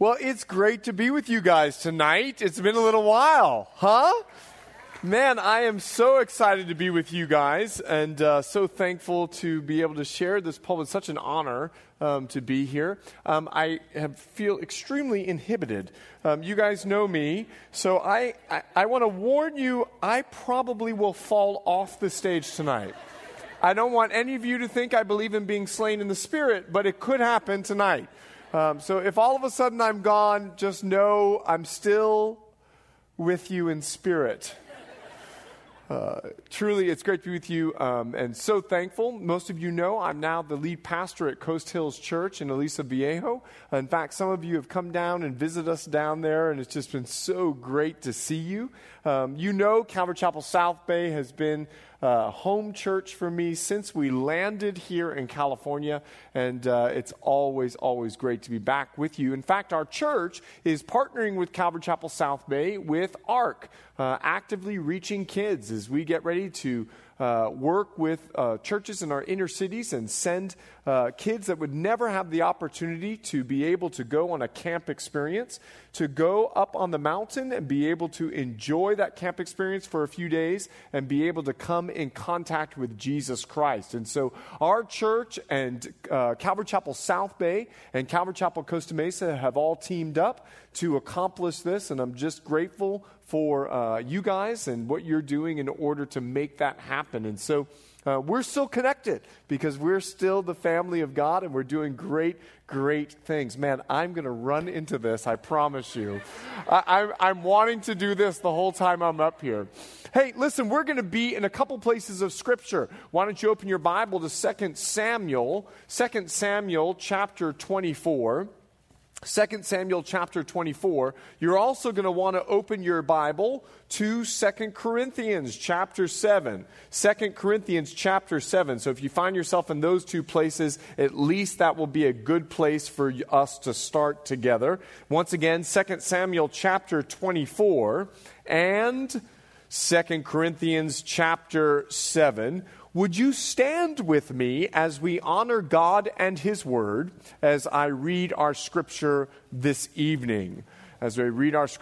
Well, it's great to be with you guys tonight. It's been a little while, huh? Man, I am so excited to be with you guys and so thankful to be able to share this pulpit. It's such an honor to be here. I feel extremely inhibited. You guys know me, so I want to warn you, I probably will fall off the stage tonight. I don't want any of you to think I believe in being slain in the spirit, but it could happen tonight. So if all of a sudden I'm gone, just know I'm still with you in spirit. Truly, it's great to be with you and so thankful. Most of you know I'm now the lead pastor at Coast Hills Church in Aliso Viejo. In fact, some of you have come down and visited us down there, and it's just been so great to see you. You know Calvary Chapel South Bay has been home church for me since we landed here in California, and it's always great to be back with you. In fact, our church is partnering with Calvary Chapel South Bay with ARC, actively reaching kids as we get ready to work with churches in our inner cities and send kids that would never have the opportunity to be able to go on a camp experience, to go up on the mountain and be able to enjoy that camp experience for a few days and be able to come in contact with Jesus Christ. And so our church and Calvary Chapel South Bay and Calvary Chapel Costa Mesa have all teamed up to accomplish this, and I'm just grateful for you guys and what you're doing in order to make that happen. And so we're still connected because we're still the family of God, and we're doing great things. Man, I'm going to run into this, I promise you. I'm wanting to do this the whole time I'm up here. Hey, listen, we're going to be in a couple places of Scripture. Why don't you open your Bible to 2 Samuel chapter 24. 2 Samuel chapter 24. You're also going to want to open your Bible to Second Corinthians chapter 7. 2 Corinthians chapter 7. So if you find yourself in those two places, at least that will be a good place for us to start together. Once again, 2 Samuel chapter 24 and 2 Corinthians chapter 7. Would you stand with me as we honor God and His Word as I read our Scripture this evening? So would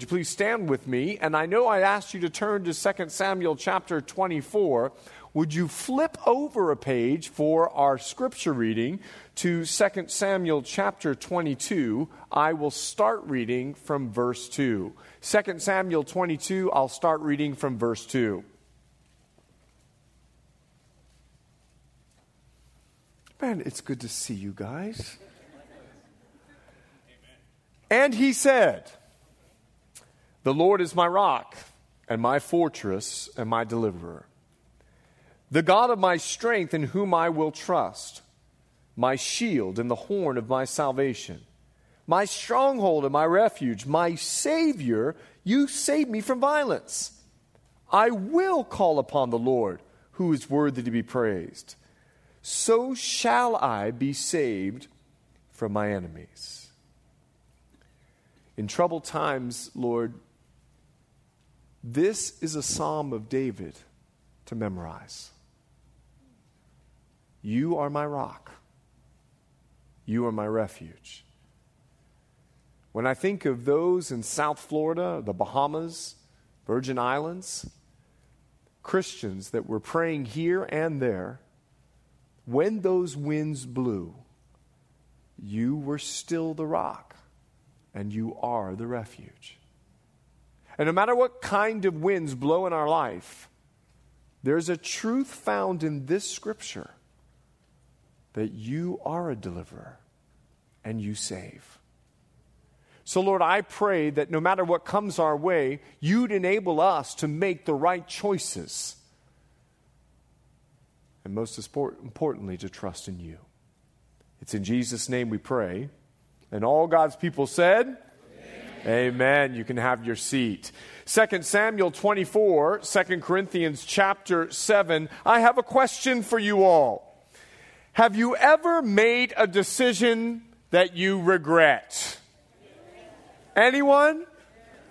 you please stand with me? And I know I asked you to turn to 2 Samuel chapter 24. Would you flip over a page for our Scripture reading to 2 Samuel chapter 22? I will start reading from verse 2. 2 Samuel 22, I'll start reading from verse 2. Man, it's good to see you guys. And he said, "The Lord is my rock and my fortress and my deliverer, the God of my strength in whom I will trust, my shield and the horn of my salvation, my stronghold and my refuge, my Savior, you save me from violence. I will call upon the Lord who is worthy to be praised. So shall I be saved from my enemies." In troubled times, Lord, this is a psalm of David to memorize. You are my rock. You are my refuge. When I think of those in South Florida, the Bahamas, Virgin Islands, Christians that were praying here and there, when those winds blew, you were still the rock, and you are the refuge. And no matter what kind of winds blow in our life, there's a truth found in this Scripture that you are a deliverer and you save. So, Lord, I pray that no matter what comes our way, you'd enable us to make the right choices, and most importantly, to trust in you. It's in Jesus' name we pray. And all God's people said, amen. Amen. You can have your seat. 2 Samuel 24, 2 Corinthians chapter 7. I have a question for you all. Have you ever made a decision that you regret? Anyone?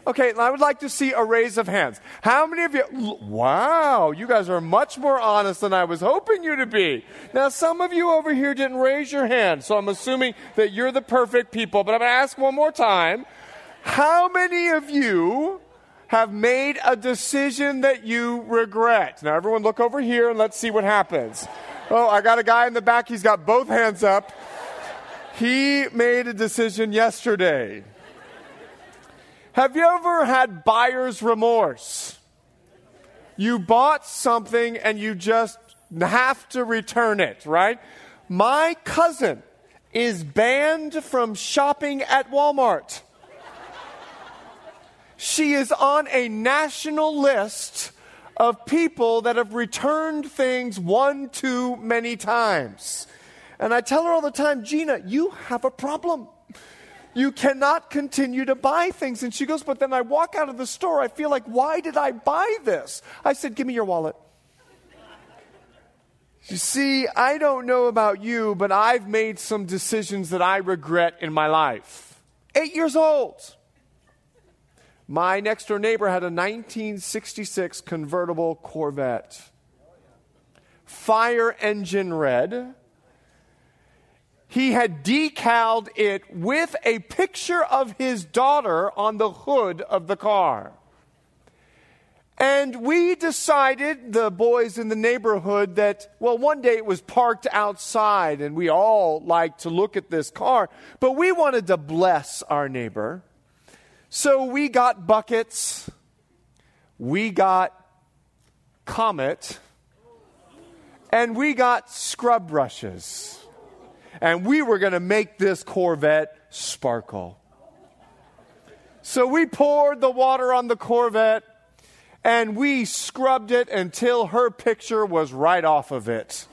Okay, I would like to see a raise of hands. How many of you? Wow, you guys are much more honest than I was hoping you to be. Now, some of you over here didn't raise your hand, so I'm assuming that you're the perfect people. But I'm going to ask one more time. How many of you have made a decision that you regret? Now, everyone look over here and let's see what happens. Oh, I got a guy in the back. He's got both hands up. He made a decision yesterday. Have you ever had buyer's remorse? You bought something and you just have to return it, right? My cousin is banned from shopping at Walmart. She is on a national list of people that have returned things one too many times. And I tell her all the time, Gina, you have a problem. You cannot continue to buy things. And she goes, but then I walk out of the store, I feel like, why did I buy this? I said, give me your wallet. You see, I don't know about you, but I've made some decisions that I regret in my life. 8 years old. My next-door neighbor had a 1966 convertible Corvette. Fire engine red. He had decaled it with a picture of his daughter on the hood of the car. And we decided, the boys in the neighborhood, that, well, one day it was parked outside, and we all liked to look at this car, but we wanted to bless our neighbor. So we got buckets, we got Comet, and we got scrub brushes. And we were going to make this Corvette sparkle. So we poured the water on the Corvette, and we scrubbed it until her picture was right off of it.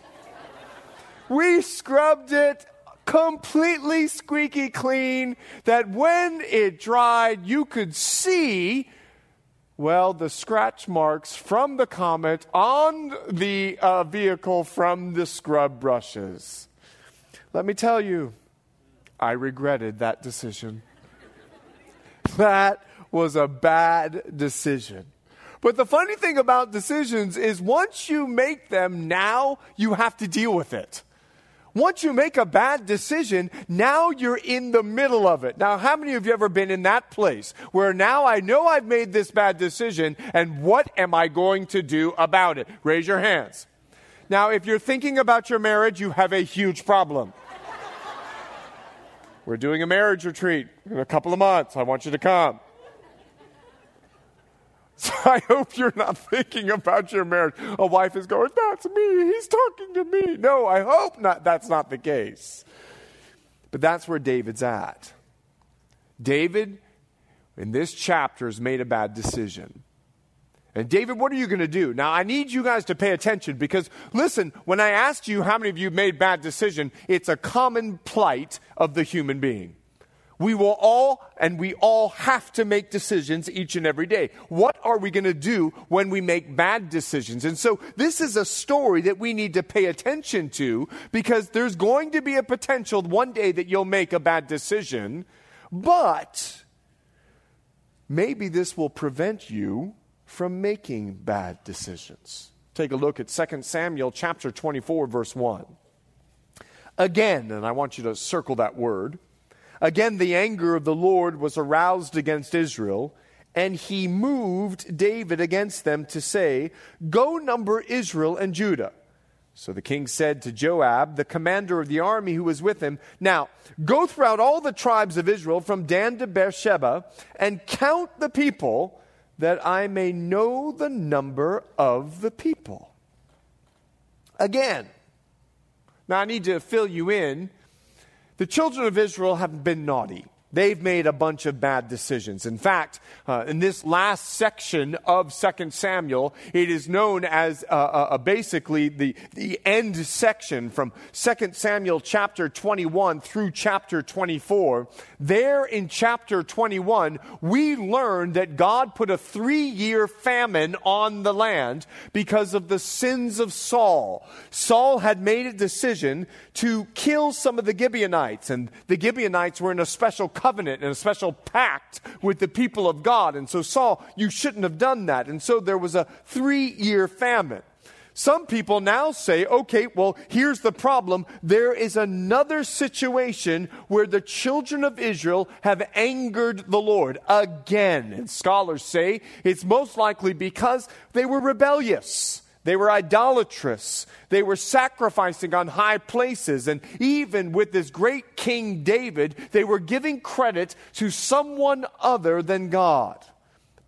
We scrubbed it completely squeaky clean, that when it dried, you could see, well, the scratch marks from the Comet on the vehicle from the scrub brushes. Let me tell you, I regretted that decision. That was a bad decision. But the funny thing about decisions is once you make them, now you have to deal with it. Once you make a bad decision, now you're in the middle of it. Now, how many of you have ever been in that place where now I know I've made this bad decision, and what am I going to do about it? Raise your hands. Now, if you're thinking about your marriage, you have a huge problem. We're doing a marriage retreat in a couple of months. I want you to come. So I hope you're not thinking about your marriage. A wife is going, that's me. He's talking to me. No, I hope not. That's not the case. But that's where David's at. David, in this chapter, has made a bad decision. And David, what are you going to do? Now, I need you guys to pay attention because, listen, when I asked you how many of you made bad decisions, it's a common plight of the human being. We all have to make decisions each and every day. What are we going to do when we make bad decisions? And so this is a story that we need to pay attention to because there's going to be a potential one day that you'll make a bad decision, but maybe this will prevent you from making bad decisions. Take a look at 2 Samuel chapter 24, verse 1. Again, and I want you to circle that word. Again, the anger of the Lord was aroused against Israel, and he moved David against them to say, go number Israel and Judah. So the king said to Joab, the commander of the army who was with him, now go throughout all the tribes of Israel from Dan to Beersheba and count the people that I may know the number of the people. Again, now I need to fill you in. The children of Israel have been naughty. They've made a bunch of bad decisions. In fact, in this last section of 2 Samuel, it is known as basically the end section from 2 Samuel chapter 21 through chapter 24. There in chapter 21, we learn that God put a 3-year famine on the land because of the sins of Saul. Saul had made a decision to kill some of the Gibeonites, and the Gibeonites were in a special covenant covenant and a special pact with the people of God. And so, Saul, you shouldn't have done that. And so there was a 3-year famine. Some people now say, okay, well, here's the problem. There is another situation where the children of Israel have angered the Lord again. And scholars say it's most likely because they were rebellious. They were idolatrous. They were sacrificing on high places. And even with this great King David, they were giving credit to someone other than God.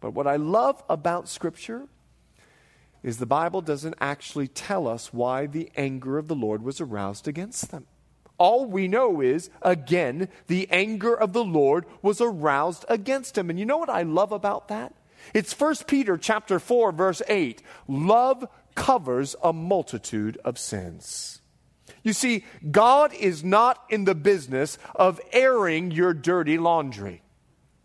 But what I love about Scripture is the Bible doesn't actually tell us why the anger of the Lord was aroused against them. All we know is, again, the anger of the Lord was aroused against him. And you know what I love about that? It's 1 Peter chapter 4, verse 8. Love covers a multitude of sins. You see, God is not in the business of airing your dirty laundry.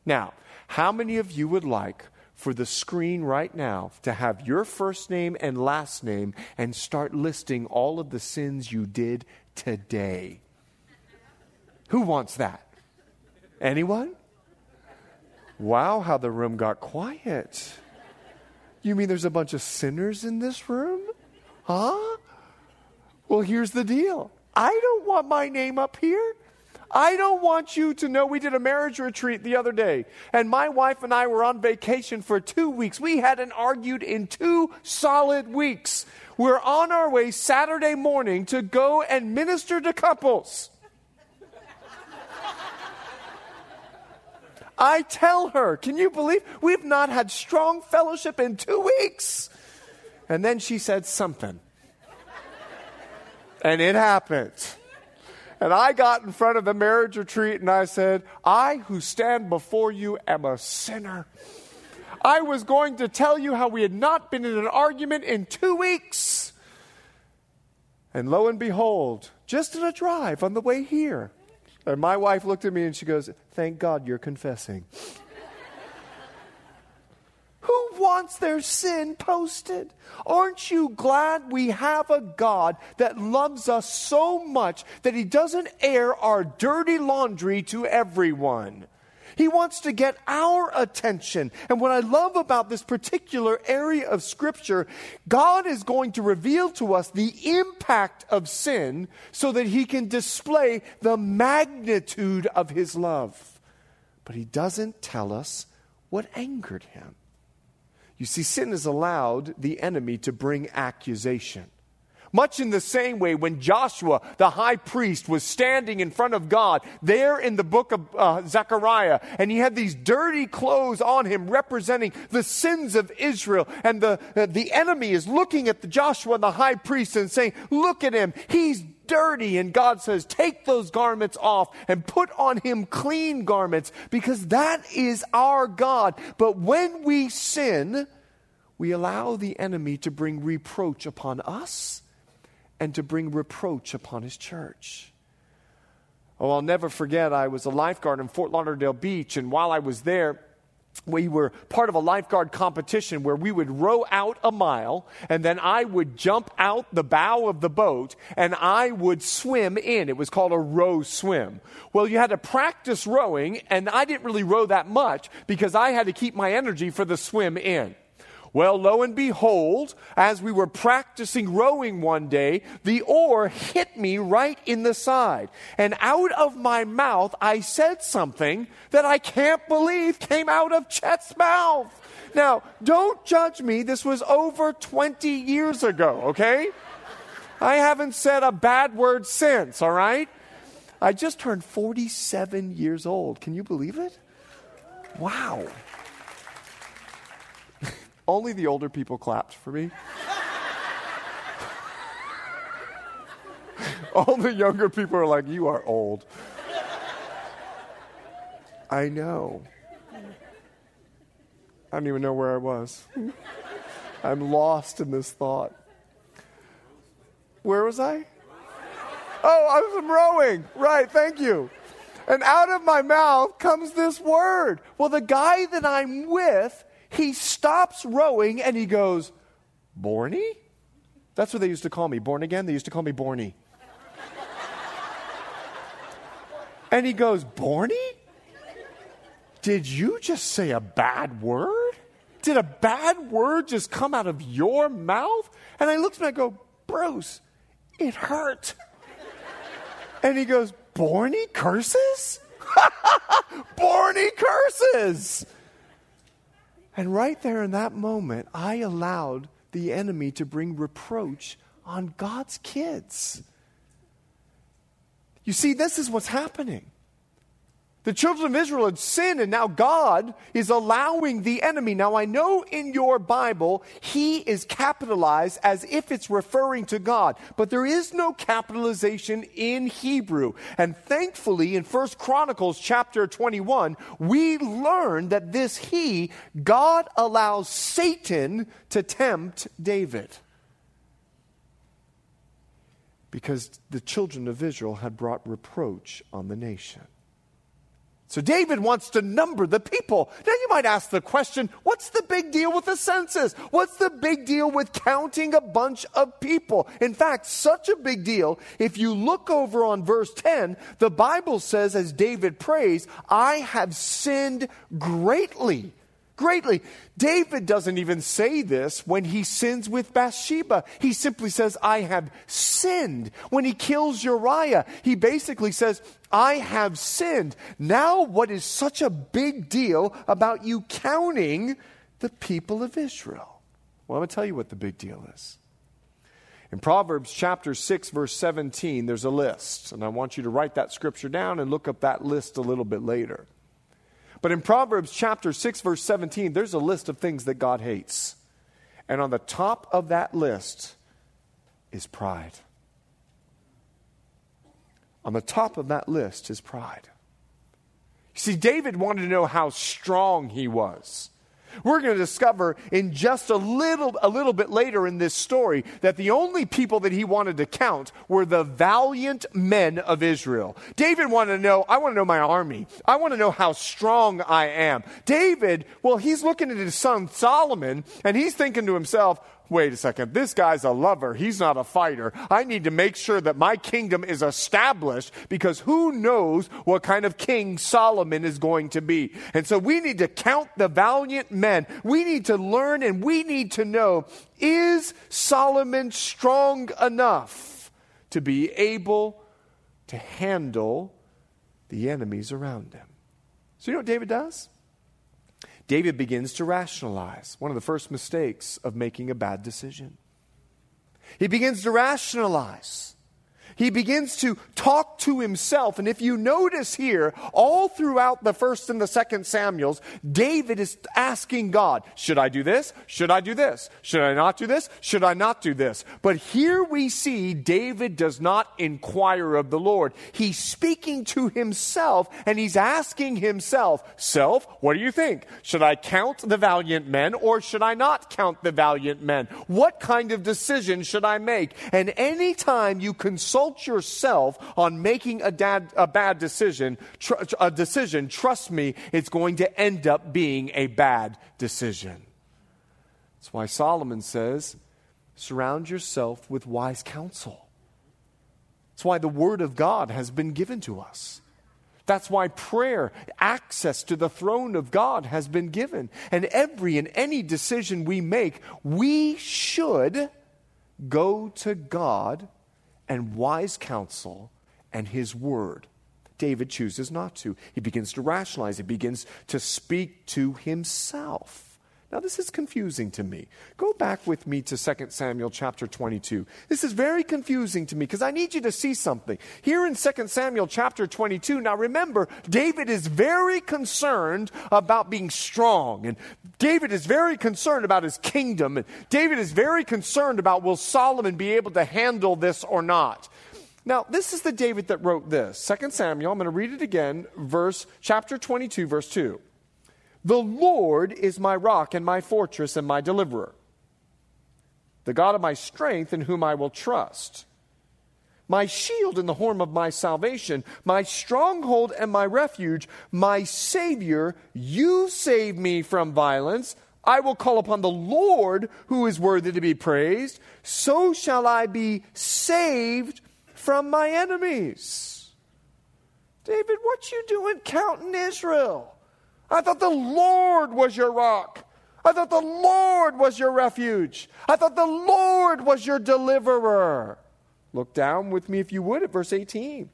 Now, how many of you would like for the screen right now to have your first name and last name and start listing all of the sins you did today? Who wants that? Anyone? Wow, how the room got quiet. You mean there's a bunch of sinners in this room? Huh? Well, here's the deal. I don't want my name up here. I don't want you to know. We did a marriage retreat the other day, and my wife and I were on vacation for 2 weeks. We hadn't argued in 2 solid weeks. We're on our way Saturday morning to go and minister to couples. I tell her, can you believe we've not had strong fellowship in 2 weeks? And then she said something. And it happened. And I got in front of the marriage retreat and I said, I who stand before you am a sinner. I was going to tell you how we had not been in an argument in 2 weeks. And lo and behold, just in a drive on the way here, and my wife looked at me and she goes, thank God you're confessing. Who wants their sin posted? Aren't you glad we have a God that loves us so much that he doesn't air our dirty laundry to everyone? He wants to get our attention. And what I love about this particular area of Scripture, God is going to reveal to us the impact of sin so that he can display the magnitude of his love. But he doesn't tell us what angered him. You see, sin has allowed the enemy to bring accusation. Much in the same way when Joshua, the high priest, was standing in front of God there in the book of Zechariah, and he had these dirty clothes on him representing the sins of Israel. And the enemy is looking at the Joshua, the high priest, and saying, look at him, he's dirty. And God says, take those garments off and put on him clean garments, because that is our God. But when we sin, we allow the enemy to bring reproach upon us and to bring reproach upon his church. Oh, I'll never forget, I was a lifeguard in Fort Lauderdale Beach, and while I was there, we were part of a lifeguard competition where we would row out a mile, and then I would jump out the bow of the boat, and I would swim in. It was called a row swim. Well, you had to practice rowing, and I didn't really row that much because I had to keep my energy for the swim in. Well, lo and behold, as we were practicing rowing one day, the oar hit me right in the side. And out of my mouth, I said something that I can't believe came out of Chet's mouth. Now, don't judge me. This was over 20 years ago, okay? I haven't said a bad word since, all right? I just turned 47 years old. Can you believe it? Wow. Only the older people clapped for me. All the younger people are like, you are old. I know. I don't even know where I was. I'm lost in this thought. Where was I? Oh, I was rowing. Right, thank you. And out of my mouth comes this word. Well, the guy that I'm with, he stops rowing and he goes, Borny? That's what they used to call me. Born again? They used to call me Borny. And he goes, Borny? Did you just say a bad word? Did a bad word just come out of your mouth? And I looked at him and I go, Bruce, it hurt. And he goes, Borny curses? Borny curses. And right there in that moment, I allowed the enemy to bring reproach on God's kids. You see, this is what's happening. The children of Israel had sinned, and now God is allowing the enemy. Now, I know in your Bible, he is capitalized as if it's referring to God. But there is no capitalization in Hebrew. And thankfully, in 1 Chronicles chapter 21, we learn that this he, God allows Satan to tempt David. Because the children of Israel had brought reproach on the nation. So David wants to number the people. Now you might ask the question, what's the big deal with the census? What's the big deal with counting a bunch of people? In fact, such a big deal, if you look over on verse 10, the Bible says as David prays, I have sinned greatly. Greatly. David doesn't even say this when he sins with Bathsheba. He simply says, I have sinned. When he kills Uriah, he basically says, I have sinned. Now what is such a big deal about you counting the people of Israel? Well, I'm going to tell you what the big deal is. In Proverbs chapter 6, verse 17, there's a list. And I want you to write that scripture down and look up that list a little bit later. But in Proverbs chapter 6, verse 17, there's a list of things that God hates. And on the top of that list is pride. On the top of that list is pride. You see, David wanted to know how strong he was. We're going to discover in just a little bit later in this story that the only people that he wanted to count were the valiant men of Israel. David wanted to know, I want to know my army. I want to know how strong I am. David, well, he's looking at his son Solomon, and he's thinking to himself, wait a second, this guy's a lover. He's not a fighter. I need to make sure that my kingdom is established because who knows what kind of king Solomon is going to be. And so we need to count the valiant men. We need to learn and we need to know, is Solomon strong enough to be able to handle the enemies around him? So you know what David does? David begins to rationalize, one of the first mistakes of making a bad decision. He begins to rationalize. He begins to talk to himself. And if you notice here, all throughout the 1st and the 2nd Samuels, David is asking God, should I do this? Should I do this? Should I not do this? Should I not do this? But here we see David does not inquire of the Lord. He's speaking to himself and he's asking himself, self, what do you think? Should I count the valiant men or should I not count the valiant men? What kind of decision should I make? And anytime you consult yourself on making a bad decision, trust me, it's going to end up being a bad decision. That's why Solomon says, surround yourself with wise counsel. That's why the word of God has been given to us. That's why prayer, access to the throne of God has been given. And every and any decision we make, we should go to God and wise counsel and his word. David chooses not to. He begins to rationalize. He begins to speak to himself. Now, this is confusing to me. Go back with me to 2 Samuel chapter 22. This is very confusing to me because I need you to see something. Here in 2 Samuel chapter 22, now remember, David is very concerned about being strong. And David is very concerned about his kingdom. And David is very concerned about, will Solomon be able to handle this or not? Now, this is the David that wrote this. 2 Samuel, I'm going to read it again, chapter 22, verse 2. The Lord is my rock and my fortress and my deliverer, the God of my strength in whom I will trust, my shield and the horn of my salvation, my stronghold and my refuge, my Savior, you save me from violence. I will call upon the Lord who is worthy to be praised. So shall I be saved from my enemies. David, what you doing counting Israel? I thought the Lord was your rock. I thought the Lord was your refuge. I thought the Lord was your deliverer. Look down with me, if you would, at verse 18.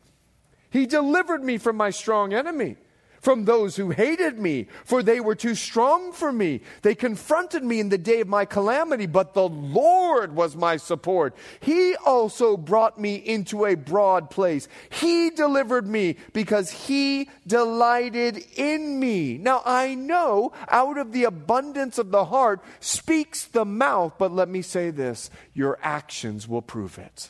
He delivered me from my strong enemy, from those who hated me, for they were too strong for me. They confronted me in the day of my calamity, but the Lord was my support. He also brought me into a broad place. He delivered me because he delighted in me. Now I know out of the abundance of the heart speaks the mouth, but let me say this, your actions will prove it.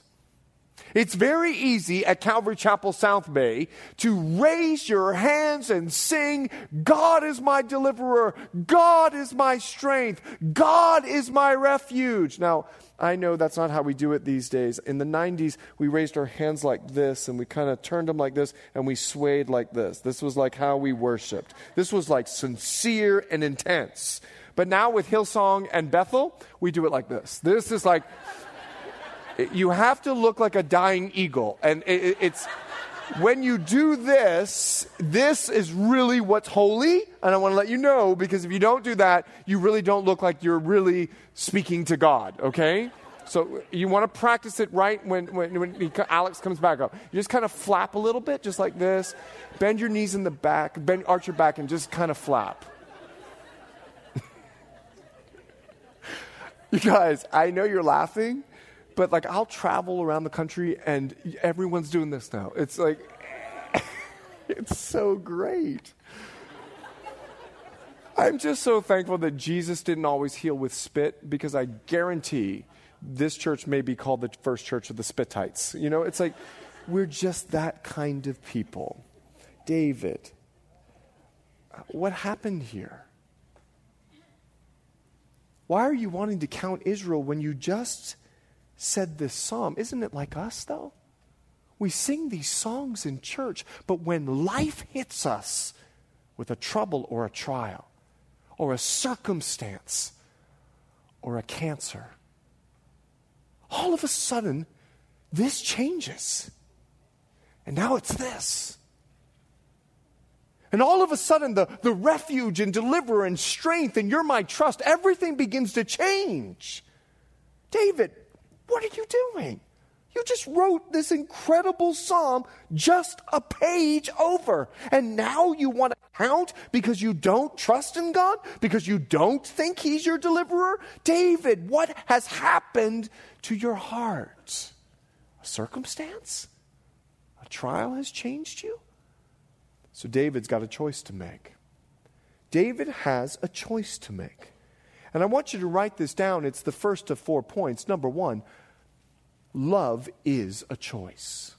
It's very easy at Calvary Chapel South Bay to raise your hands and sing, God is my deliverer, God is my strength, God is my refuge. Now, I know that's not how we do it these days. In the 90s, we raised our hands like this, and we kind of turned them like this, and we swayed like this. This was like how we worshiped. This was like sincere and intense. But now with Hillsong and Bethel, we do it like this. This is like... You have to look like a dying eagle. And it's when you do this, this is really what's holy. And I want to let you know, because if you don't do that, you really don't look like you're really speaking to God, okay? So you want to practice it right when Alex comes back up. You just kind of flap a little bit, just like this. Bend your knees in the back, arch your back, and just kind of flap. You guys, I know you're laughing. But like I'll travel around the country and everyone's doing this now. It's like, it's so great. I'm just so thankful that Jesus didn't always heal with spit, because I guarantee this church may be called the first church of the Spittites. You know, it's like, we're just that kind of people. David, what happened here? Why are you wanting to count Israel when you just said this psalm? Isn't it like us, though? We sing these songs in church, but when life hits us with a trouble or a trial or a circumstance or a cancer, all of a sudden, this changes. And now it's this. And all of a sudden, the refuge and deliverer and strength and you're my trust, everything begins to change. David, what are you doing? You just wrote this incredible psalm just a page over. And now you want to count because you don't trust in God? Because you don't think he's your deliverer? David, what has happened to your heart? A circumstance? A trial has changed you? So David's got a choice to make. David has a choice to make. And I want you to write this down. It's the first of 4 points. Number one, love is a choice.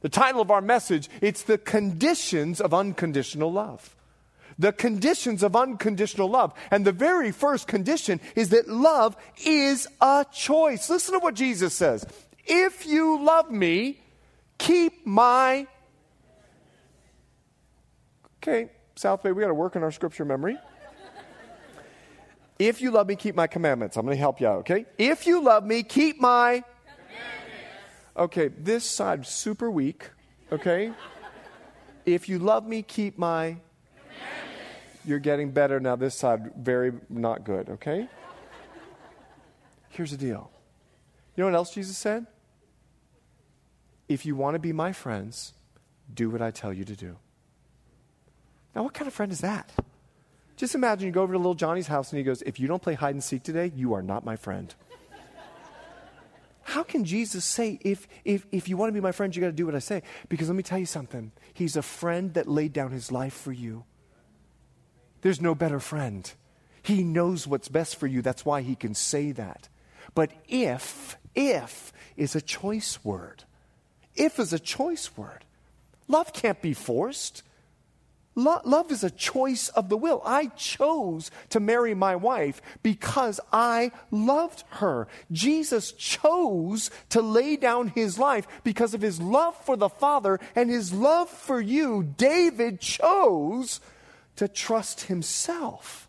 The title of our message, it's the conditions of unconditional love. The conditions of unconditional love. And the very first condition is that love is a choice. Listen to what Jesus says. If you love me, keep my... Okay, South Bay, we got to work on our scripture memory. If you love me, keep my commandments. I'm going to help you out, okay? If you love me, keep my commandments. Okay, this side's super weak, okay? If you love me, keep my commandments. You're getting better now. This side, very not good, okay? Here's the deal. You know what else Jesus said? If you want to be my friends, do what I tell you to do. Now, what kind of friend is that? Just imagine you go over to little Johnny's house and he goes, if you don't play hide and seek today, you are not my friend. How can Jesus say, if you want to be my friend, you got to do what I say? Because let me tell you something. He's a friend that laid down his life for you. There's no better friend. He knows what's best for you. That's why he can say that. But if is a choice word. If is a choice word. Love can't be forced. Love is a choice of the will. I chose to marry my wife because I loved her. Jesus chose to lay down his life because of his love for the Father and his love for you. David chose to trust himself.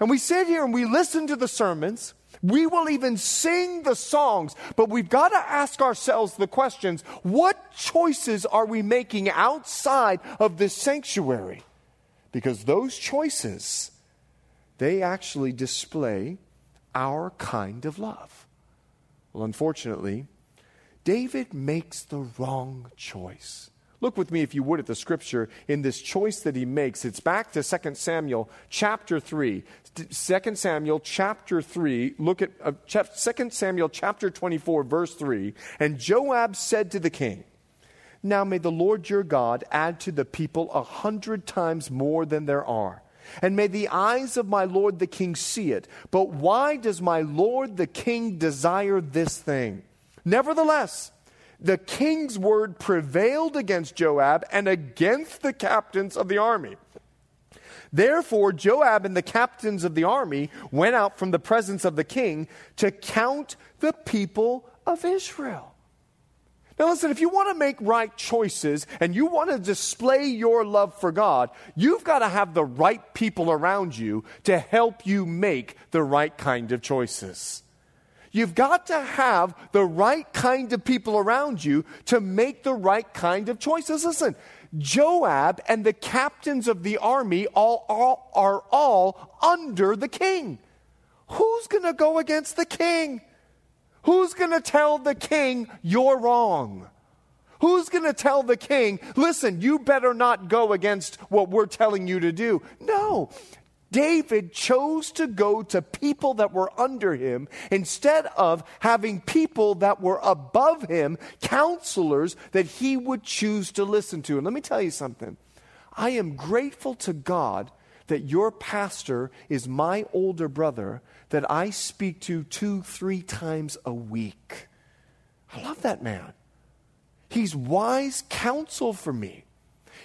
And we sit here and we listen to the sermons. We will even sing the songs, but we've got to ask ourselves the questions, what choices are we making outside of this sanctuary? Because those choices, they actually display our kind of love. Well, unfortunately, David makes the wrong choice. Look with me, if you would, at the scripture in this choice that he makes. It's back to 2 Samuel chapter 3. 2 Samuel chapter 3, look at 2 Samuel chapter 24, verse 3. And Joab said to the king, "Now may the Lord your God add to the people 100 times more than there are. And may the eyes of my lord the king see it. But why does my lord the king desire this thing?" Nevertheless, the king's word prevailed against Joab and against the captains of the army. Therefore, Joab and the captains of the army went out from the presence of the king to count the people of Israel. Now listen, if you want to make right choices and you want to display your love for God, you've got to have the right people around you to help you make the right kind of choices. You've got to have the right kind of people around you to make the right kind of choices. Listen, Joab and the captains of the army are all under the king. Who's going to go against the king? Who's going to tell the king you're wrong? Who's going to tell the king, listen, you better not go against what we're telling you to do? No. David chose to go to people that were under him instead of having people that were above him, counselors that he would choose to listen to. And let me tell you something. I am grateful to God that your pastor is my older brother that I speak to 2-3 times a week. I love that man. He's wise counsel for me.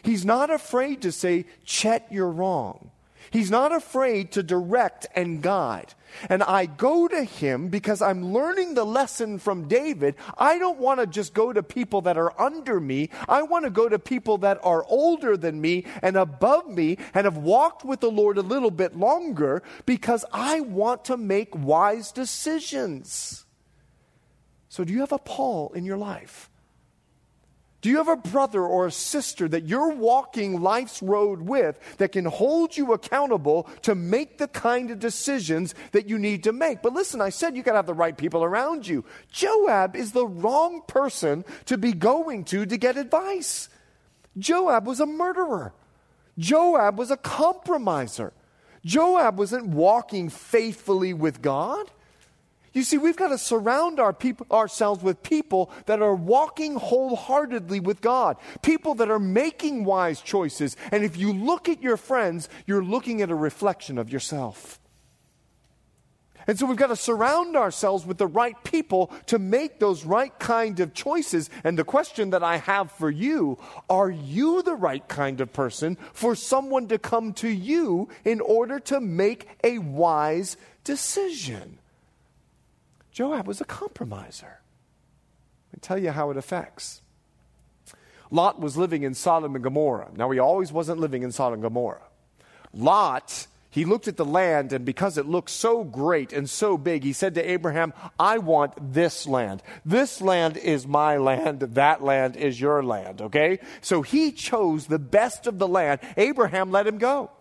He's not afraid to say, Chet, you're wrong. He's not afraid to direct and guide. And I go to him because I'm learning the lesson from David. I don't want to just go to people that are under me. I want to go to people that are older than me and above me and have walked with the Lord a little bit longer because I want to make wise decisions. So do you have a Paul in your life? Do you have a brother or a sister that you're walking life's road with that can hold you accountable to make the kind of decisions that you need to make? But listen, I said you got to have the right people around you. Joab is the wrong person to be going to get advice. Joab was a murderer. Joab was a compromiser. Joab wasn't walking faithfully with God. You see, we've got to surround ourselves with people that are walking wholeheartedly with God, people that are making wise choices. And if you look at your friends, you're looking at a reflection of yourself. And so we've got to surround ourselves with the right people to make those right kind of choices. And the question that I have for you, are you the right kind of person for someone to come to you in order to make a wise decision? Joab was a compromiser. I'll tell you how it affects. Lot was living in Sodom and Gomorrah. Now, he always wasn't living in Sodom and Gomorrah. Lot, he looked at the land, and because it looked so great and so big, he said to Abraham, I want this land. This land is my land. That land is your land, okay? So he chose the best of the land. Abraham let him go.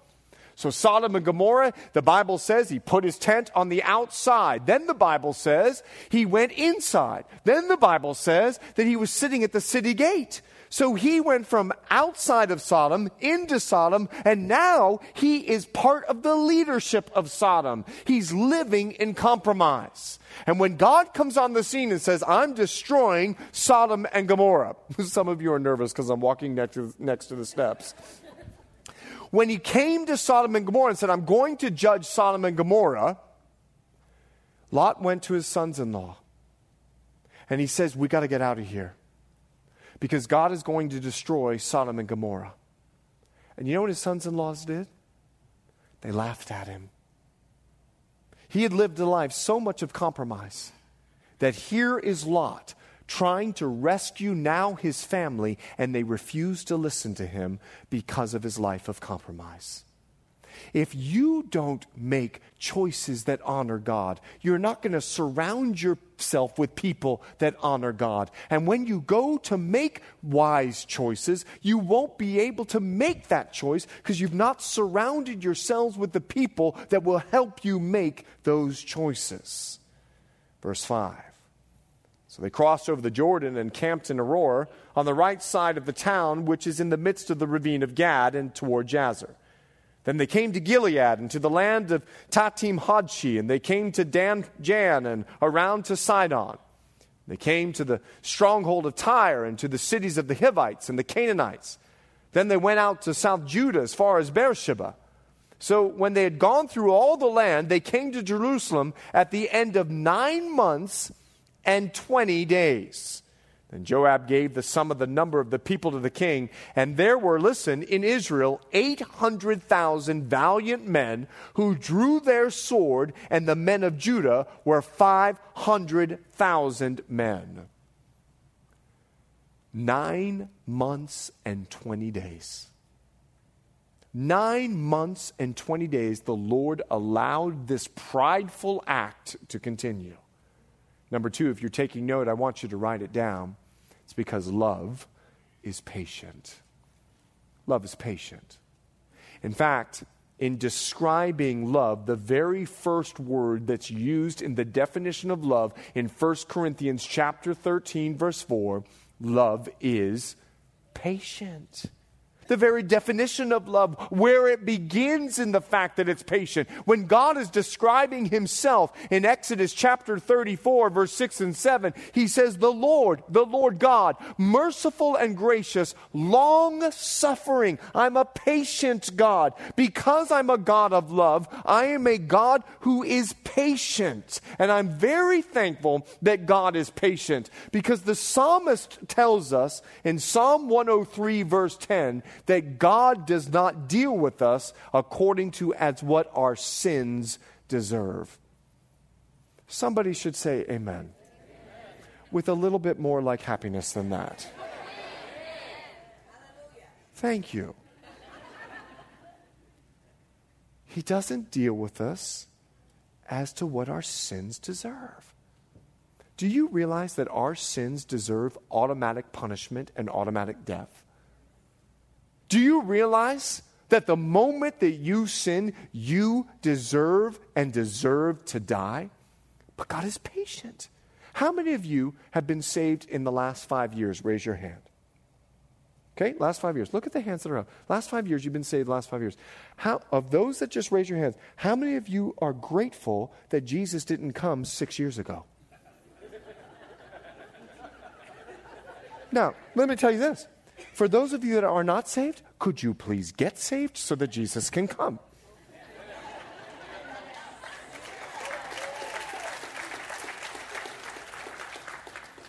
So Sodom and Gomorrah, the Bible says he put his tent on the outside. Then the Bible says he went inside. Then the Bible says that he was sitting at the city gate. So he went from outside of Sodom into Sodom, and now he is part of the leadership of Sodom. He's living in compromise. And when God comes on the scene and says, I'm destroying Sodom and Gomorrah. Some of you are nervous because I'm walking next to the steps. When he came to Sodom and Gomorrah and said, I'm going to judge Sodom and Gomorrah, Lot went to his sons-in-law. And he says, we got to get out of here because God is going to destroy Sodom and Gomorrah. And you know what his sons-in-law did? They laughed at him. He had lived a life so much of compromise that here is Lot trying to rescue now his family, and they refuse to listen to him because of his life of compromise. If you don't make choices that honor God, you're not going to surround yourself with people that honor God. And when you go to make wise choices, you won't be able to make that choice because you've not surrounded yourselves with the people that will help you make those choices. Verse 5. So they crossed over the Jordan and camped in Aroer on the right side of the town, which is in the midst of the ravine of Gad and toward Jazer. Then they came to Gilead and to the land of Tatim Hodshi, and they came to Dan Jan and around to Sidon. They came to the stronghold of Tyre and to the cities of the Hivites and the Canaanites. Then they went out to South Judah as far as Beersheba. So when they had gone through all the land, they came to Jerusalem at the end of 9 months and 20 days. Then Joab gave the sum of the number of the people to the king, and there were, listen, in Israel, 800,000 valiant men who drew their sword, and the men of Judah were 500,000 men. 9 months and 20 days. 9 months and 20 days, the Lord allowed this prideful act to continue. Number two, if you're taking note, I want you to write it down. It's because love is patient. Love is patient. In fact, in describing love, the very first word that's used in the definition of love in 1 Corinthians chapter 13, verse 4, love is patient. The very definition of love, where it begins in the fact that it's patient. When God is describing himself in Exodus chapter 34, verse 6 and 7, he says, the Lord God, merciful and gracious, long-suffering. I'm a patient God. Because I'm a God of love, I am a God who is patient. And I'm very thankful that God is patient, because the psalmist tells us in Psalm 103, verse 10, that God does not deal with us according to as what our sins deserve. Somebody should say amen. Amen. With a little bit more like happiness than that. Amen. Thank you. He doesn't deal with us as to what our sins deserve. Do you realize that our sins deserve automatic punishment and automatic death? Do you realize that the moment that you sin, you deserve to die? But God is patient. How many of you have been saved in the last 5 years? Raise your hand. Okay, last 5 years. Look at the hands that are up. Last 5 years, you've been saved, last 5 years. How, of those that just raise your hands, how many of you are grateful that Jesus didn't come 6 years ago? Now, let me tell you this. For those of you that are not saved, could you please get saved so that Jesus can come?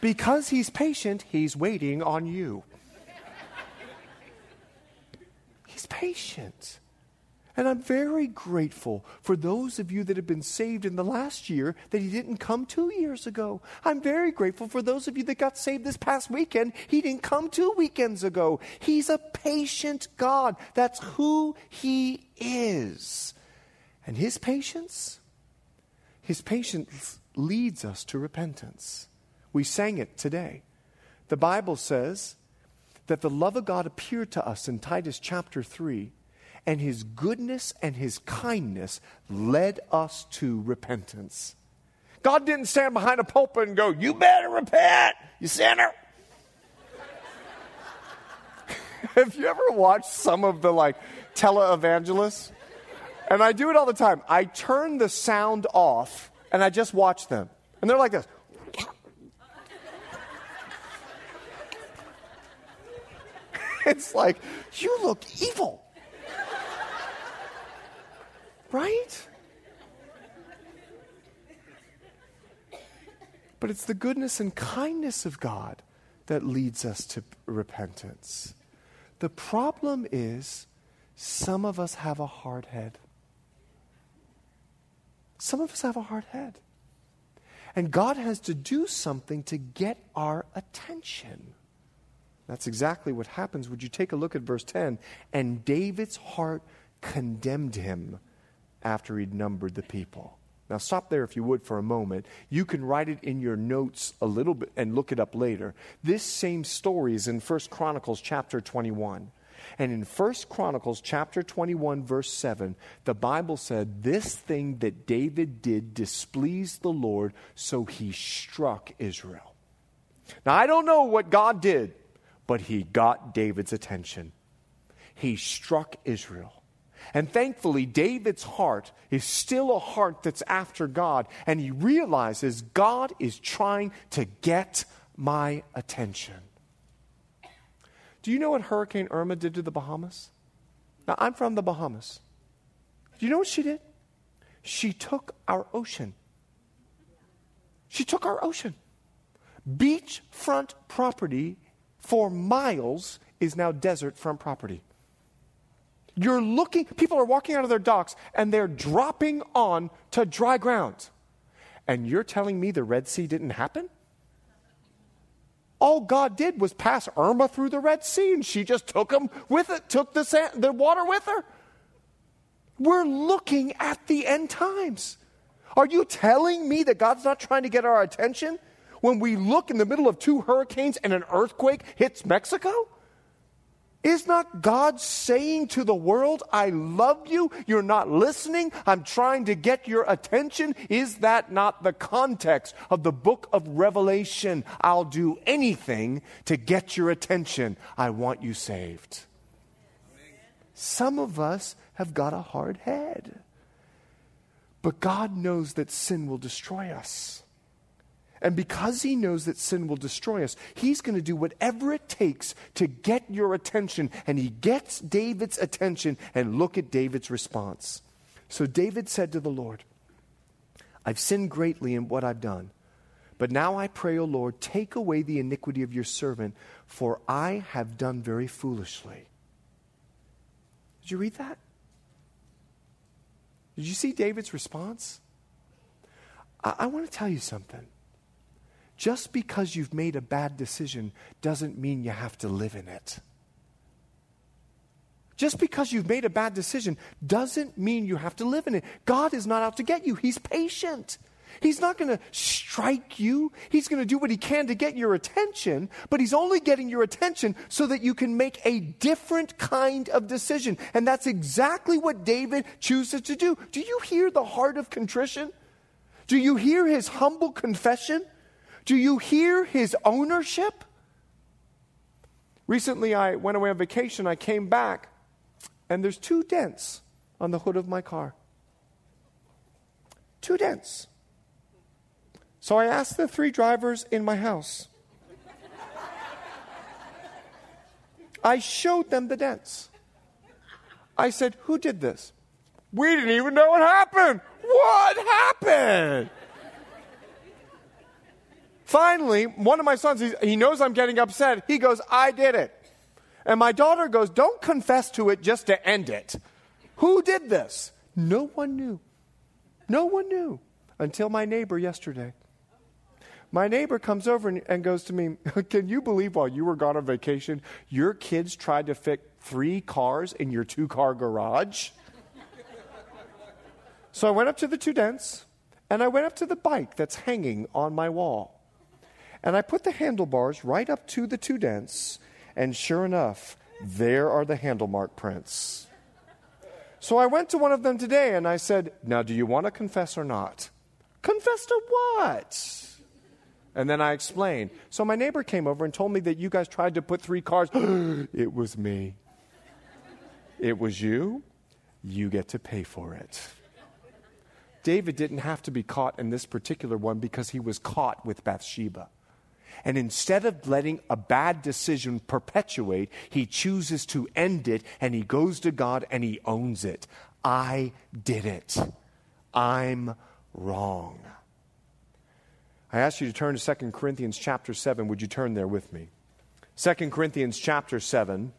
Because he's patient, he's waiting on you. He's patient. And I'm very grateful for those of you that have been saved in the last year that he didn't come 2 years ago. I'm very grateful for those of you that got saved this past weekend. He didn't come 2 weekends ago. He's a patient God. That's who he is. And his patience leads us to repentance. We sang it today. The Bible says that the love of God appeared to us in Titus chapter 3. And his goodness and his kindness led us to repentance. God didn't stand behind a pulpit and go, you better repent, you sinner. Have you ever watched some of the televangelists? And I do it all the time. I turn the sound off and I just watch them. And they're like this. It's like, you look evil. Right? But it's the goodness and kindness of God that leads us to repentance. The problem is some of us have a hard head. Some of us have a hard head. And God has to do something to get our attention. That's exactly what happens. Would you take a look at verse 10? And David's heart condemned him after he'd numbered the people. Now stop there if you would for a moment. You can write it in your notes a little bit and look it up later. This same story is in 1 Chronicles chapter 21. And in 1 Chronicles chapter 21 verse 7, the Bible said, "This thing that David did displeased the Lord, so he struck Israel." Now I don't know what God did, but he got David's attention. He struck Israel. And thankfully, David's heart is still a heart that's after God. And he realizes God is trying to get my attention. Do you know what Hurricane Irma did to the Bahamas? Now, I'm from the Bahamas. Do you know what she did? She took our ocean. She took our ocean. Beachfront property for miles is now desert front property. You're looking, people are walking out of their docks and they're dropping on to dry ground. And you're telling me the Red Sea didn't happen? All God did was pass Irma through the Red Sea, and she just took them with it, took the sand, the water with her. We're looking at the end times. Are you telling me that God's not trying to get our attention when we look in the middle of two hurricanes and an earthquake hits Mexico? Is not God saying to the world, "I love you, you're not listening, I'm trying to get your attention"? Is that not the context of the book of Revelation? I'll do anything to get your attention. I want you saved. Some of us have got a hard head. But God knows that sin will destroy us. And because he knows that sin will destroy us, he's going to do whatever it takes to get your attention. And he gets David's attention, and look at David's response. So David said to the Lord, "I've sinned greatly in what I've done. But now I pray, O Lord, take away the iniquity of your servant, for I have done very foolishly." Did you read that? Did you see David's response? I want to tell you something. Just because you've made a bad decision doesn't mean you have to live in it. Just because you've made a bad decision doesn't mean you have to live in it. God is not out to get you. He's patient. He's not going to strike you. He's going to do what he can to get your attention, but he's only getting your attention so that you can make a different kind of decision. And that's exactly what David chooses to do. Do you hear the heart of contrition? Do you hear his humble confession? Do you hear his ownership? Recently, I went away on vacation. I came back, and there's two dents on the hood of my car. Two dents. So I asked the three drivers in my house. I showed them the dents. I said, "Who did this?" "We didn't even know what happened." "What happened?" Finally, one of my sons, he knows I'm getting upset. He goes, "I did it." And my daughter goes, "Don't confess to it just to end it. Who did this?" No one knew. No one knew until my neighbor yesterday. My neighbor comes over and goes to me, "Can you believe while you were gone on vacation, your kids tried to fix three cars in your two-car garage?" So I went up to the two dents, and I went up to the bike that's hanging on my wall. And I put the handlebars right up to the two dents, and sure enough, there are the handle mark prints. So I went to one of them today, and I said, "Now, do you want to confess or not?" "Confess to what?" And then I explained. "So my neighbor came over and told me that you guys tried to put three cars." "It was me." "It was you? You get to pay for it." David didn't have to be caught in this particular one because he was caught with Bathsheba. And instead of letting a bad decision perpetuate, he chooses to end it, and he goes to God and he owns it. "I did it. I'm wrong." I ask you to turn to 2 Corinthians chapter 7. Would you turn there with me? 2 Corinthians chapter 7.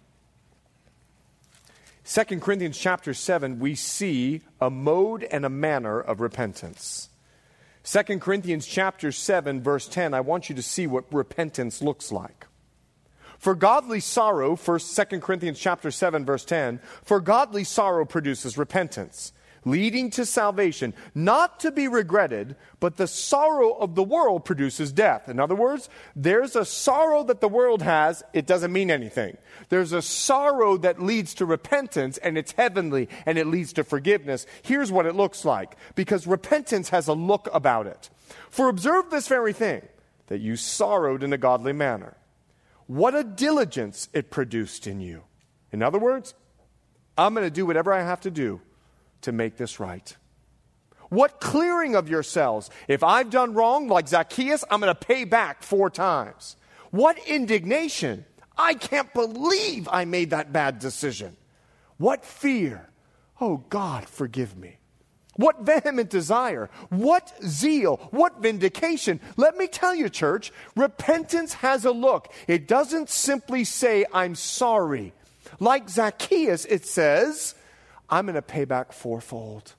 2 Corinthians chapter 7, we see a mode and a manner of repentance. 2 Corinthians chapter 7, verse 10, I want you to see what repentance looks like. For godly sorrow, 2 Corinthians chapter 7, verse 10, for godly sorrow produces repentance, leading to salvation, not to be regretted, but the sorrow of the world produces death. In other words, there's a sorrow that the world has, it doesn't mean anything. There's a sorrow that leads to repentance, and it's heavenly, and it leads to forgiveness. Here's what it looks like, because repentance has a look about it. For observe this very thing, that you sorrowed in a godly manner. What a diligence it produced in you. In other words, I'm going to do whatever I have to do to make this right. What clearing of yourselves. If I've done wrong, like Zacchaeus, I'm going to pay back 4 times. What indignation. I can't believe I made that bad decision. What fear. Oh, God, forgive me. What vehement desire. What zeal. What vindication. Let me tell you, church, repentance has a look. It doesn't simply say, I'm sorry. Like Zacchaeus, it says, I'm going to pay back 4-fold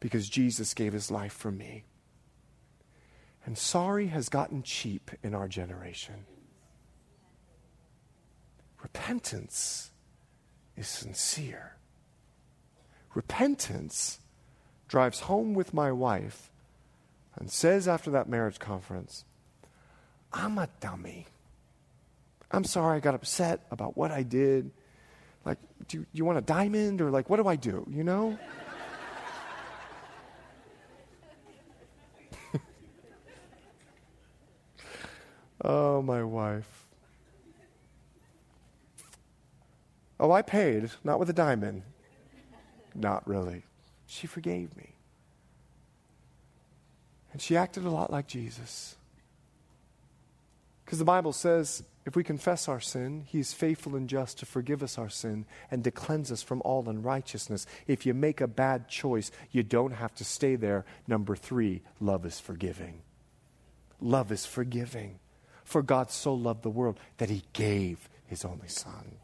because Jesus gave his life for me. And sorry has gotten cheap in our generation. Repentance is sincere. Repentance drives home with my wife and says after that marriage conference, I'm a dummy. I'm sorry I got upset about what I did. Like, do you want a diamond? Or like, what do I do? You know? Oh, my wife. Oh, I paid, not with a diamond. Not really. She forgave me. And she acted a lot like Jesus. Because the Bible says, if we confess our sin, he is faithful and just to forgive us our sin and to cleanse us from all unrighteousness. If you make a bad choice, you don't have to stay there. Number 3, love is forgiving. Love is forgiving. For God so loved the world that he gave his only son.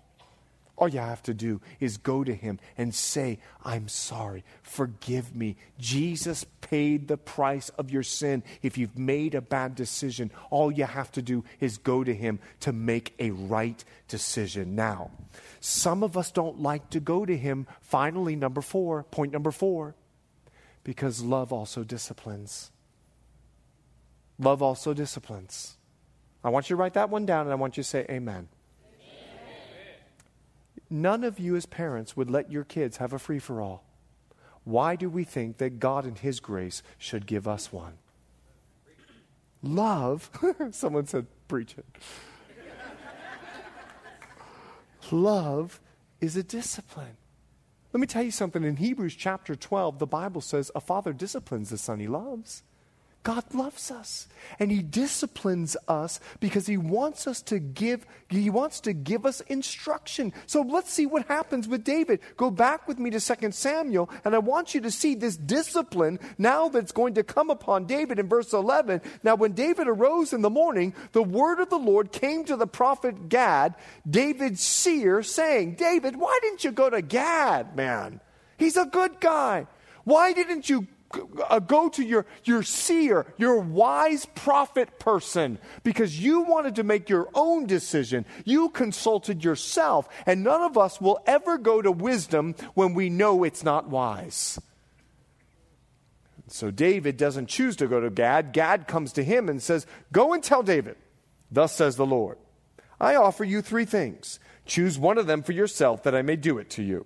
All you have to do is go to him and say, I'm sorry, forgive me. Jesus paid the price of your sin. If you've made a bad decision, all you have to do is go to him to make a right decision. Now, some of us don't like to go to him. Finally, point number 4, because love also disciplines. Love also disciplines. I want you to write that one down, and I want you to say amen. None of you as parents would let your kids have a free-for-all. Why do we think that God in his grace should give us one? Love, someone said, preach it. Love is a discipline. Let me tell you something. In Hebrews chapter 12, the Bible says a father disciplines the son he loves. God loves us, and he disciplines us because he wants to give us instruction. So let's see what happens with David. Go back with me to 2 Samuel, and I want you to see this discipline now that's going to come upon David in verse 11. Now, when David arose in the morning, the word of the Lord came to the prophet Gad, David's seer, saying, David, why didn't you go to Gad, man? He's a good guy. Why didn't you go to your seer, your wise prophet person, because you wanted to make your own decision. You consulted yourself, and none of us will ever go to wisdom when we know it's not wise. So David doesn't choose to go to Gad. Gad comes to him and says, go and tell David, thus says the Lord, I offer you 3 things. Choose one of them for yourself that I may do it to you.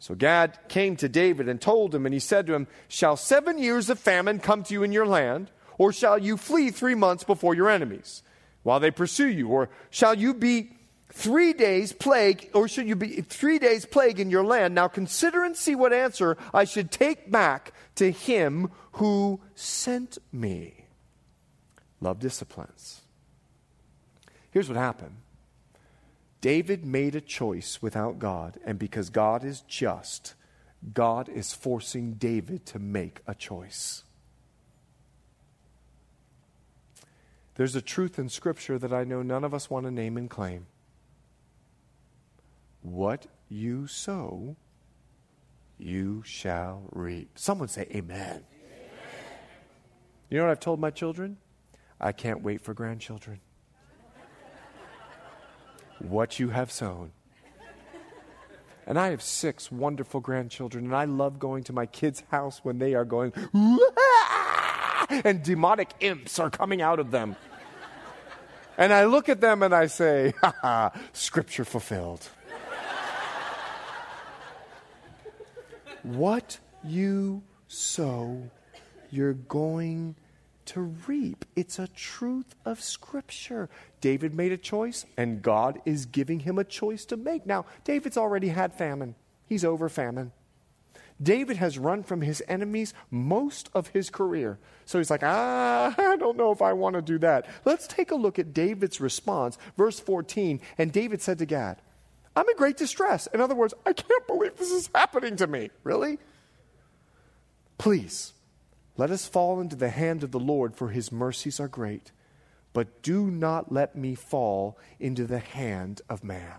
So Gad came to David and told him, and he said to him, shall 7 years of famine come to you in your land, or shall you flee 3 months before your enemies while they pursue you? Or shall you be 3 days plague, or should you be 3 days plague in your land? Now consider and see what answer I should take back to him who sent me. Love disciplines. Here's what happened. David made a choice without God, and because God is just, God is forcing David to make a choice. There's a truth in Scripture that I know none of us want to name and claim. What you sow, you shall reap. Someone say amen. Amen. You know what I've told my children? I can't wait for grandchildren. what you have sown. And I have 6 wonderful grandchildren, and I love going to my kids' house when they are going, "Wah!" and demonic imps are coming out of them. And I look at them and I say, "Ha ha, scripture fulfilled." What you sow, you're going to reap. It's a truth of Scripture. David made a choice, and God is giving him a choice to make. Now, David's already had famine. He's over famine. David has run from his enemies most of his career. So he's like, I don't know if I want to do that. Let's take a look at David's response. Verse 14, and David said to Gad, "I'm in great distress." In other words, I can't believe this is happening to me. Really? "Please, let us fall into the hand of the Lord, for his mercies are great. But do not let me fall into the hand of man."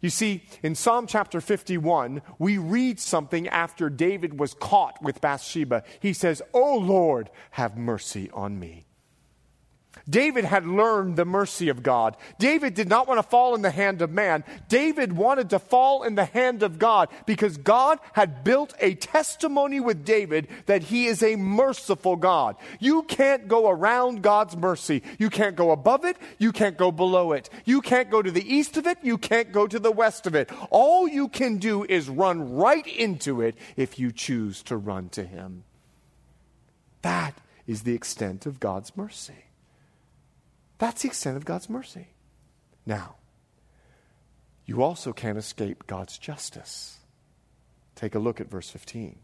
You see, in Psalm chapter 51, we read something after David was caught with Bathsheba. He says, "O Lord, have mercy on me." David had learned the mercy of God. David did not want to fall in the hand of man. David wanted to fall in the hand of God because God had built a testimony with David that he is a merciful God. You can't go around God's mercy. You can't go above it. You can't go below it. You can't go to the east of it. You can't go to the west of it. All you can do is run right into it if you choose to run to him. That is the extent of God's mercy. That's the extent of God's mercy. Now, you also can't escape God's justice. Take a look at verse 15.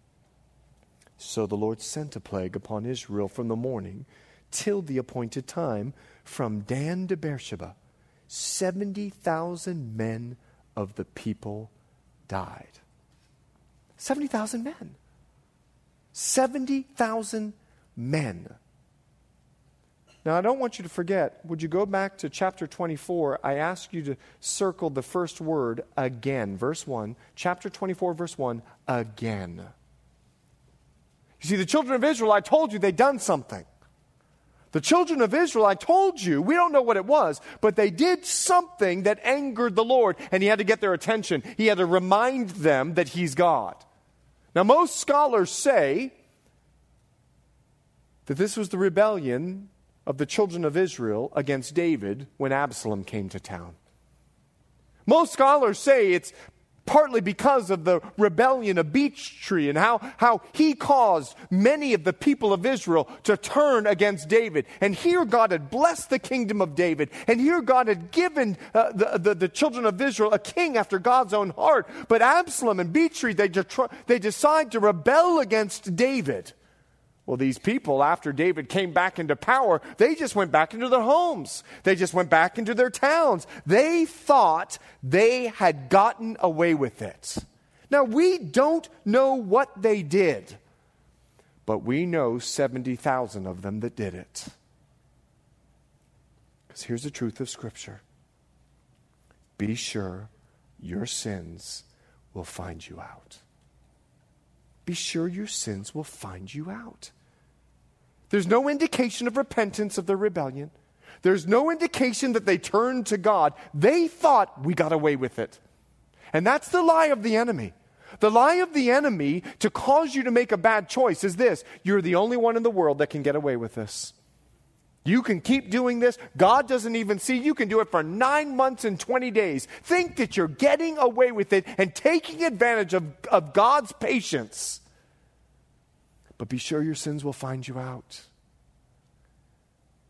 "So the Lord sent a plague upon Israel from the morning till the appointed time, from Dan to Beersheba. 70,000 men of the people died." 70,000 men. 70,000 men. Now, I don't want you to forget, would you go back to chapter 24? I ask you to circle the first word again. Verse 1, chapter 24, verse 1, again. You see, the children of Israel, I told you, they done something. The children of Israel, I told you, we don't know what it was, but they did something that angered the Lord, and he had to get their attention. He had to remind them that he's God. Now, most scholars say that this was the rebellion of the children of Israel against David when Absalom came to town. Most scholars say it's partly because of the rebellion of Beechtree and how he caused many of the people of Israel to turn against David. And here God had blessed the kingdom of David. And here God had given the children of Israel a king after God's own heart. But Absalom and Beechtree, they decide to rebel against David. Well, these people, after David came back into power, they just went back into their homes. They just went back into their towns. They thought they had gotten away with it. Now, we don't know what they did, but we know 70,000 of them that did it. Because here's the truth of Scripture. Be sure your sins will find you out. Be sure your sins will find you out. There's no indication of repentance of their rebellion. There's no indication that they turned to God. They thought we got away with it. And that's the lie of the enemy. The lie of the enemy to cause you to make a bad choice is this: you're the only one in the world that can get away with this. You can keep doing this. God doesn't even see. You can do it for 9 months and 20 days. Think that you're getting away with it and taking advantage of God's patience. But be sure your sins will find you out.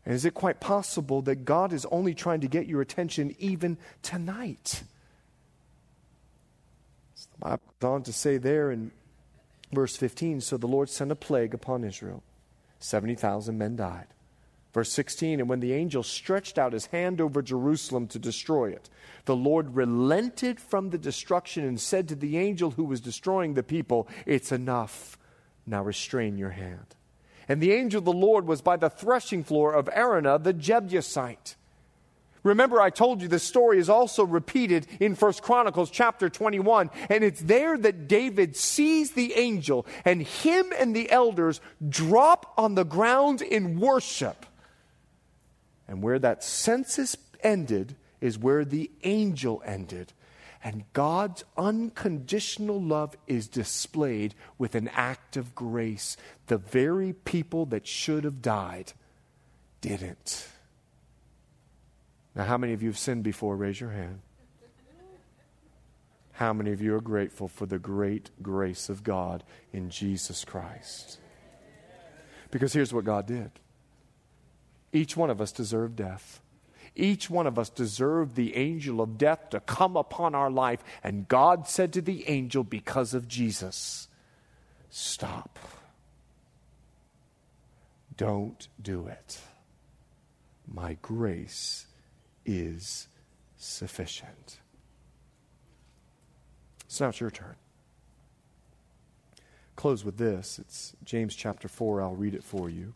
And is it quite possible that God is only trying to get your attention even tonight? So the Bible goes on to say there in verse 15, "So the Lord sent a plague upon Israel. 70,000 men died." Verse 16, "And when the angel stretched out his hand over Jerusalem to destroy it, the Lord relented from the destruction and said to the angel who was destroying the people, 'It's enough. Now restrain your hand.' And the angel of the Lord was by the threshing floor of Araunah the Jebusite." Remember, I told you this story is also repeated in 1 Chronicles chapter 21. And it's there that David sees the angel, and him and the elders drop on the ground in worship. And where that census ended is where the angel ended. And God's unconditional love is displayed with an act of grace. The very people that should have died didn't. Now, how many of you have sinned before? Raise your hand. How many of you are grateful for the great grace of God in Jesus Christ? Because here's what God did. Each one of us deserved death. Each one of us deserved the angel of death to come upon our life. And God said to the angel, because of Jesus, stop. Don't do it. My grace is sufficient. So now it's your turn. Close with this. It's James chapter 4. I'll read it for you.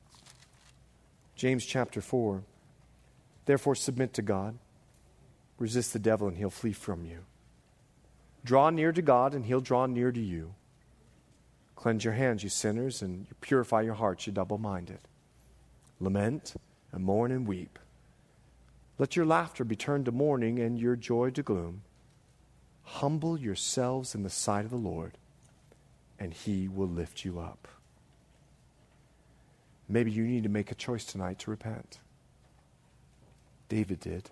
James chapter 4. Therefore, submit to God. Resist the devil and he'll flee from you. Draw near to God and he'll draw near to you. Cleanse your hands, you sinners, and purify your hearts, you double-minded. Lament and mourn and weep. Let your laughter be turned to mourning and your joy to gloom. Humble yourselves in the sight of the Lord, and he will lift you up. Maybe you need to make a choice tonight to repent. David did.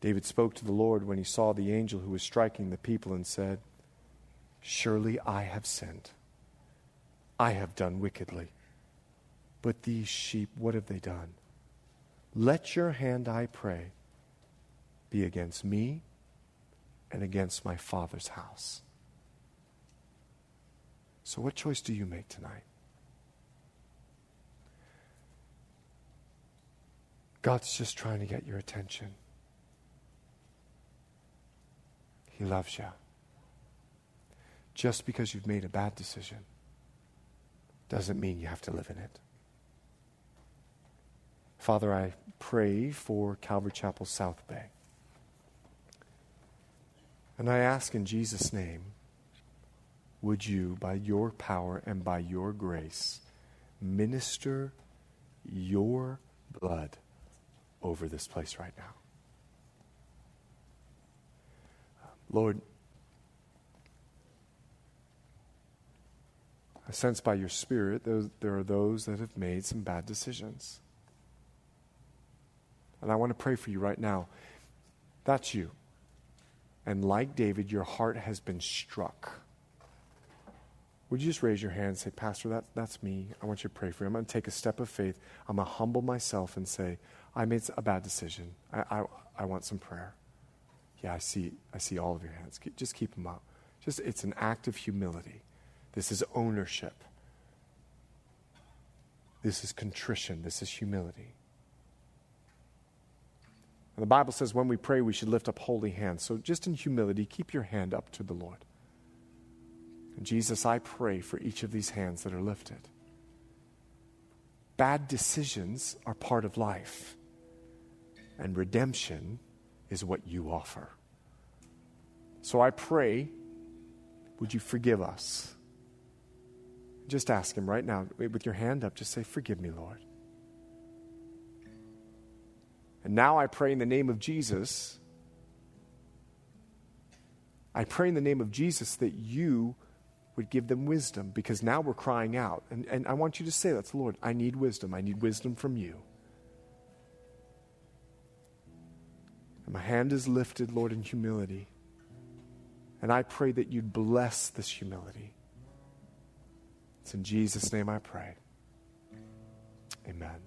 David spoke to the Lord when he saw the angel who was striking the people and said, surely I have sinned. I have done wickedly. But these sheep, what have they done? Let your hand, I pray, be against me and against my Father's house. So what choice do you make tonight? God's just trying to get your attention. He loves you. Just because you've made a bad decision doesn't mean you have to live in it. Father, I pray for Calvary Chapel South Bay. And I ask in Jesus' name, would you, by your power and by your grace, minister your blood over this place right now. Lord, I sense by your Spirit there are those that have made some bad decisions. And I want to pray for you right now. That's you. And like David, your heart has been struck. Would you just raise your hand and say, Pastor, that's me. I want you to pray for me. I'm going to take a step of faith. I'm going to humble myself and say, I made a bad decision. I want some prayer. Yeah, I see all of your hands. Just keep them up. It's an act of humility. This is ownership. This is contrition. This is humility. And the Bible says when we pray, we should lift up holy hands. So just in humility, keep your hand up to the Lord. And Jesus, I pray for each of these hands that are lifted. Bad decisions are part of life. And redemption is what you offer. So I pray, would you forgive us? Just ask him right now, with your hand up, just say, forgive me, Lord. And now I pray in the name of Jesus. I pray in the name of Jesus that you would give them wisdom, because now we're crying out. And I want you to say that to the Lord. I need wisdom. I need wisdom from you. And my hand is lifted, Lord, in humility. And I pray that you'd bless this humility. It's in Jesus' name I pray. Amen.